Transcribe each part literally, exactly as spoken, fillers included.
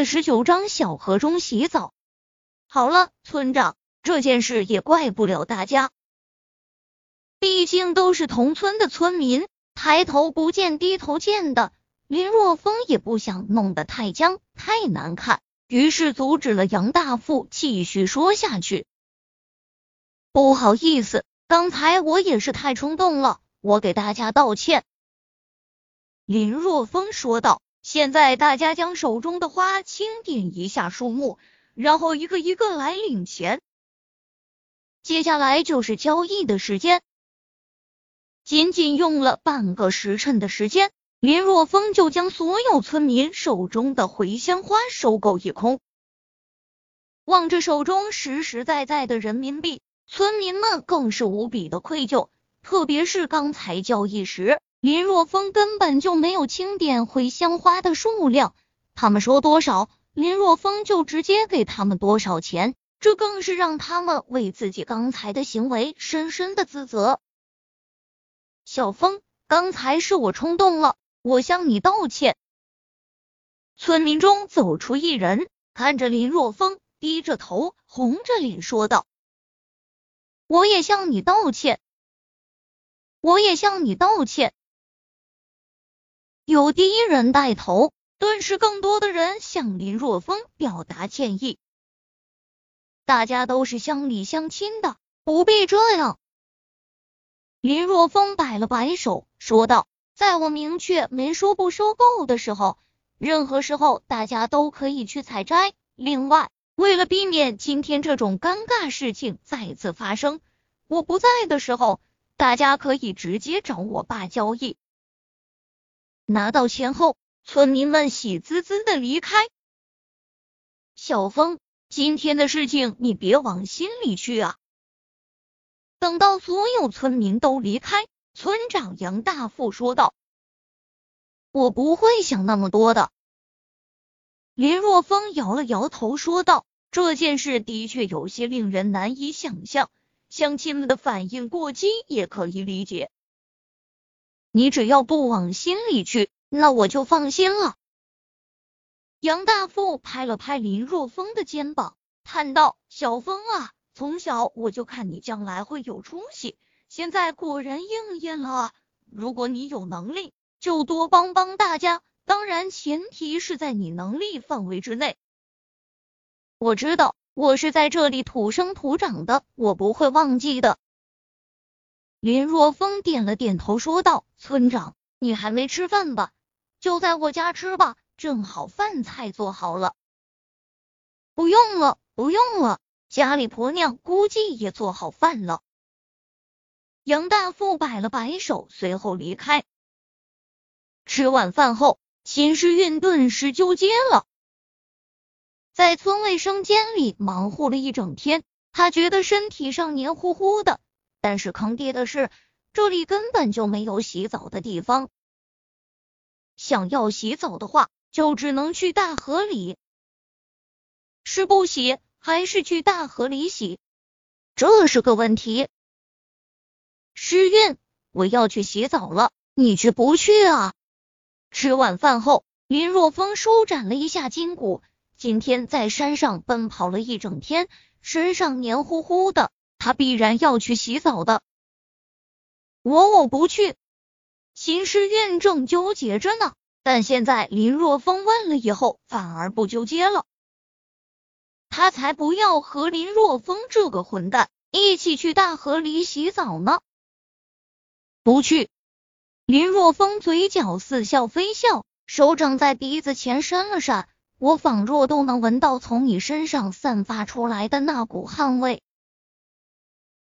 四十九章小河中洗澡。好了，村长，这件事也怪不了大家，毕竟都是同村的村民，抬头不见低头见的，林若风也不想弄得太僵太难看，于是阻止了杨大富继续说下去。不好意思，刚才我也是太冲动了，我给大家道歉。林若风说道。现在大家将手中的花轻点一下树木，然后一个一个来领钱。接下来就是交易的时间。仅仅用了半个时辰的时间，林若风就将所有村民手中的茴香花收购一空。望着手中实实在在的人民币，村民们更是无比的愧疚，特别是刚才交易时，林若风根本就没有清点茴香花的数量，他们说多少，林若风就直接给他们多少钱，这更是让他们为自己刚才的行为深深的自责。小风，刚才是我冲动了，我向你道歉。村民中走出一人，看着林若风，低着头，红着脸说道：我也向你道歉，我也向你道歉。有第一人带头，顿时更多的人向林若风表达歉意。大家都是乡里乡亲的，不必这样。林若风摆了摆手，说道：在我明确没说不收购的时候，任何时候大家都可以去采摘。另外，为了避免今天这种尴尬事情再次发生，我不在的时候，大家可以直接找我爸交易。拿到钱后，村民们喜滋滋的离开。小风，今天的事情你别往心里去啊。等到所有村民都离开，村长杨大富说道：我不会想那么多的。林若风摇了摇头说道：这件事的确有些令人难以想象，乡亲们的反应过激也可以理解。你只要不往心里去，那我就放心了。杨大富拍了拍林若风的肩膀，叹道：小风啊，从小我就看你将来会有出息，现在果然应验了啊！如果你有能力，就多帮帮大家，当然前提是在你能力范围之内。我知道，我是在这里土生土长的，我不会忘记的。林若风点了点头说道：村长，你还没吃饭吧？就在我家吃吧，正好饭菜做好了。不用了，不用了，家里婆娘估计也做好饭了。杨大富摆了摆手，随后离开。吃晚饭后，秦时运顿时就接了。在村卫生间里忙活了一整天，他觉得身体上黏糊糊的，但是坑爹的是，这里根本就没有洗澡的地方。想要洗澡的话，就只能去大河里。是不洗，还是去大河里洗？这是个问题。诗韵，我要去洗澡了，你去不去啊？吃晚饭后，林若风舒展了一下筋骨，今天在山上奔跑了一整天，身上黏糊糊的。他必然要去洗澡的。我我不去。秦时运正纠结着呢，但现在林若风问了以后，反而不纠结了。他才不要和林若风这个混蛋一起去大河里洗澡呢。不去。林若风嘴角似笑非笑，手掌在鼻子前伸了伸，我仿若都能闻到从你身上散发出来的那股汗味。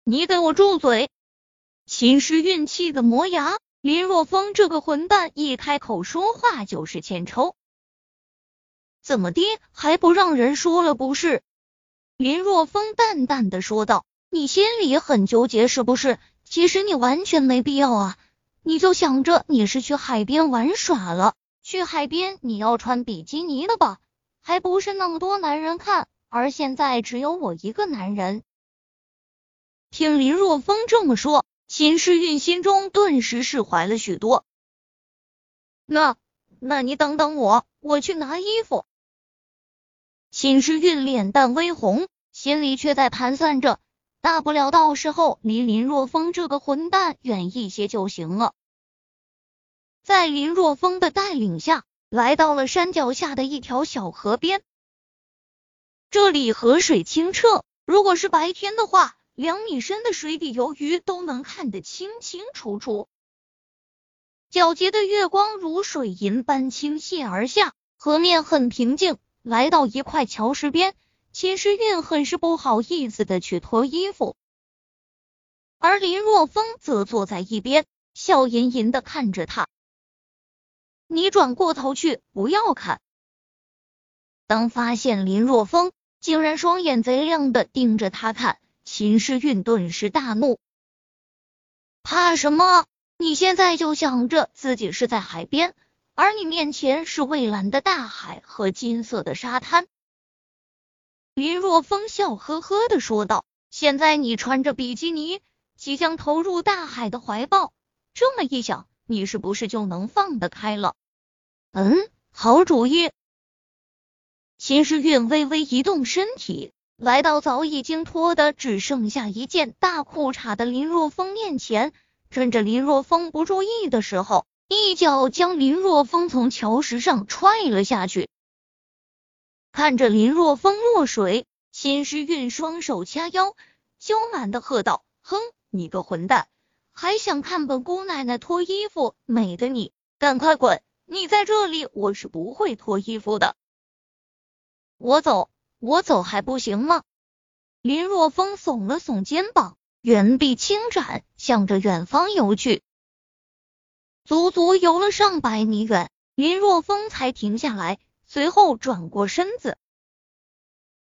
你给我住嘴！秦时运气的磨牙，林若风这个混蛋一开口说话就是欠抽。怎么的，还不让人说了不是？林若风淡淡的说道：你心里很纠结是不是？其实你完全没必要啊，你就想着你是去海边玩耍了，去海边你要穿比基尼的吧，还不是那么多男人看，而现在只有我一个男人。听林若风这么说，秦时运心中顿时释怀了许多。那那你等等我，我去拿衣服。秦时运脸蛋微红，心里却在盘算着，大不了到时候离林若风这个混蛋远一些就行了。在林若风的带领下，来到了山脚下的一条小河边。这里河水清澈，如果是白天的话，两米深的水底游鱼都能看得清清楚楚。皎洁的月光如水银般倾泻而下，河面很平静。来到一块桥石边，秦时运很是不好意思的去脱衣服，而林若风则坐在一边，笑吟吟的看着他。你转过头去，不要看。当发现林若风竟然双眼贼亮的盯着他看，秦时运顿时大怒。怕什么？你现在就想着自己是在海边，而你面前是蔚蓝的大海和金色的沙滩。林若风笑呵呵地说道，现在你穿着比基尼，即将投入大海的怀抱，这么一想，你是不是就能放得开了？嗯，好主意。秦时运微微移动身体，来到早已经脱得只剩下一件大裤衩的林若风面前，趁着林若风不注意的时候，一脚将林若风从桥石上踹了下去。看着林若风落水，秦时运双手掐腰，娇蛮的喝道，哼，你个混蛋，还想看本姑奶奶脱衣服，美的你，赶快滚，你在这里我是不会脱衣服的。我走，我走还不行吗？林若风耸了耸肩膀，圆臂轻展，向着远方游去。足足游了上百米远，林若风才停下来，随后转过身子。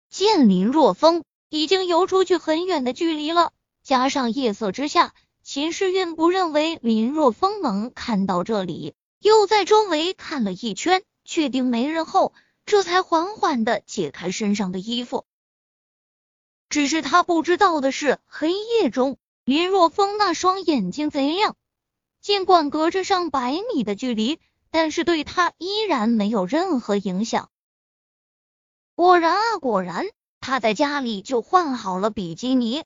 见林若风已经游出去很远的距离了，加上夜色之下，秦时运不认为林若风能看到这里，又在周围看了一圈，确定没人后，这才缓缓地解开身上的衣服。只是他不知道的是，黑夜中林若风那双眼睛贼亮，尽管隔着上百米的距离，但是对他依然没有任何影响。果然啊果然，他在家里就换好了比基尼。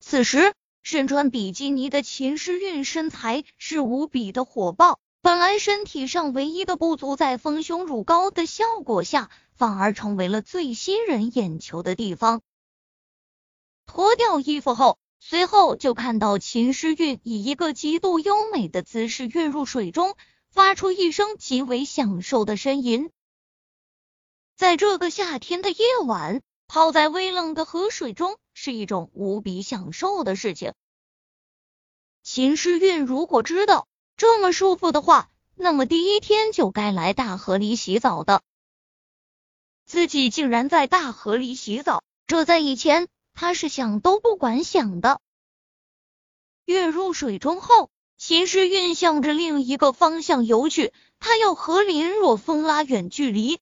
此时身穿比基尼的秦时运身材是无比的火爆，本来身体上唯一的不足在丰胸乳膏的效果下，反而成为了最吸人眼球的地方。脱掉衣服后，随后就看到秦时运以一个极度优美的姿势跃入水中，发出一声极为享受的呻吟。在这个夏天的夜晚，泡在微冷的河水中是一种无比享受的事情。秦时运如果知道这么舒服的话，那么第一天就该来大河里洗澡的。自己竟然在大河里洗澡，这在以前他是想都不敢想的。跃入水中后，秦时运向着另一个方向游去，他要和林若风拉远距离。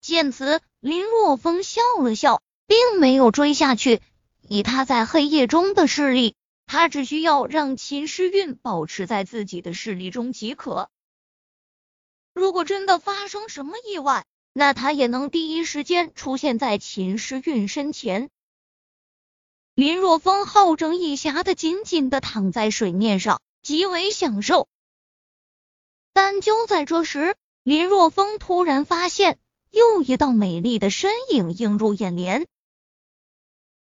见此，林若风笑了笑，并没有追下去，以他在黑夜中的视力，他只需要让秦时运保持在自己的视力中即可。如果真的发生什么意外，那他也能第一时间出现在秦时运身前。林若风好整以暇的紧紧的躺在水面上，极为享受。但就在这时，林若风突然发现又一道美丽的身影映入眼帘。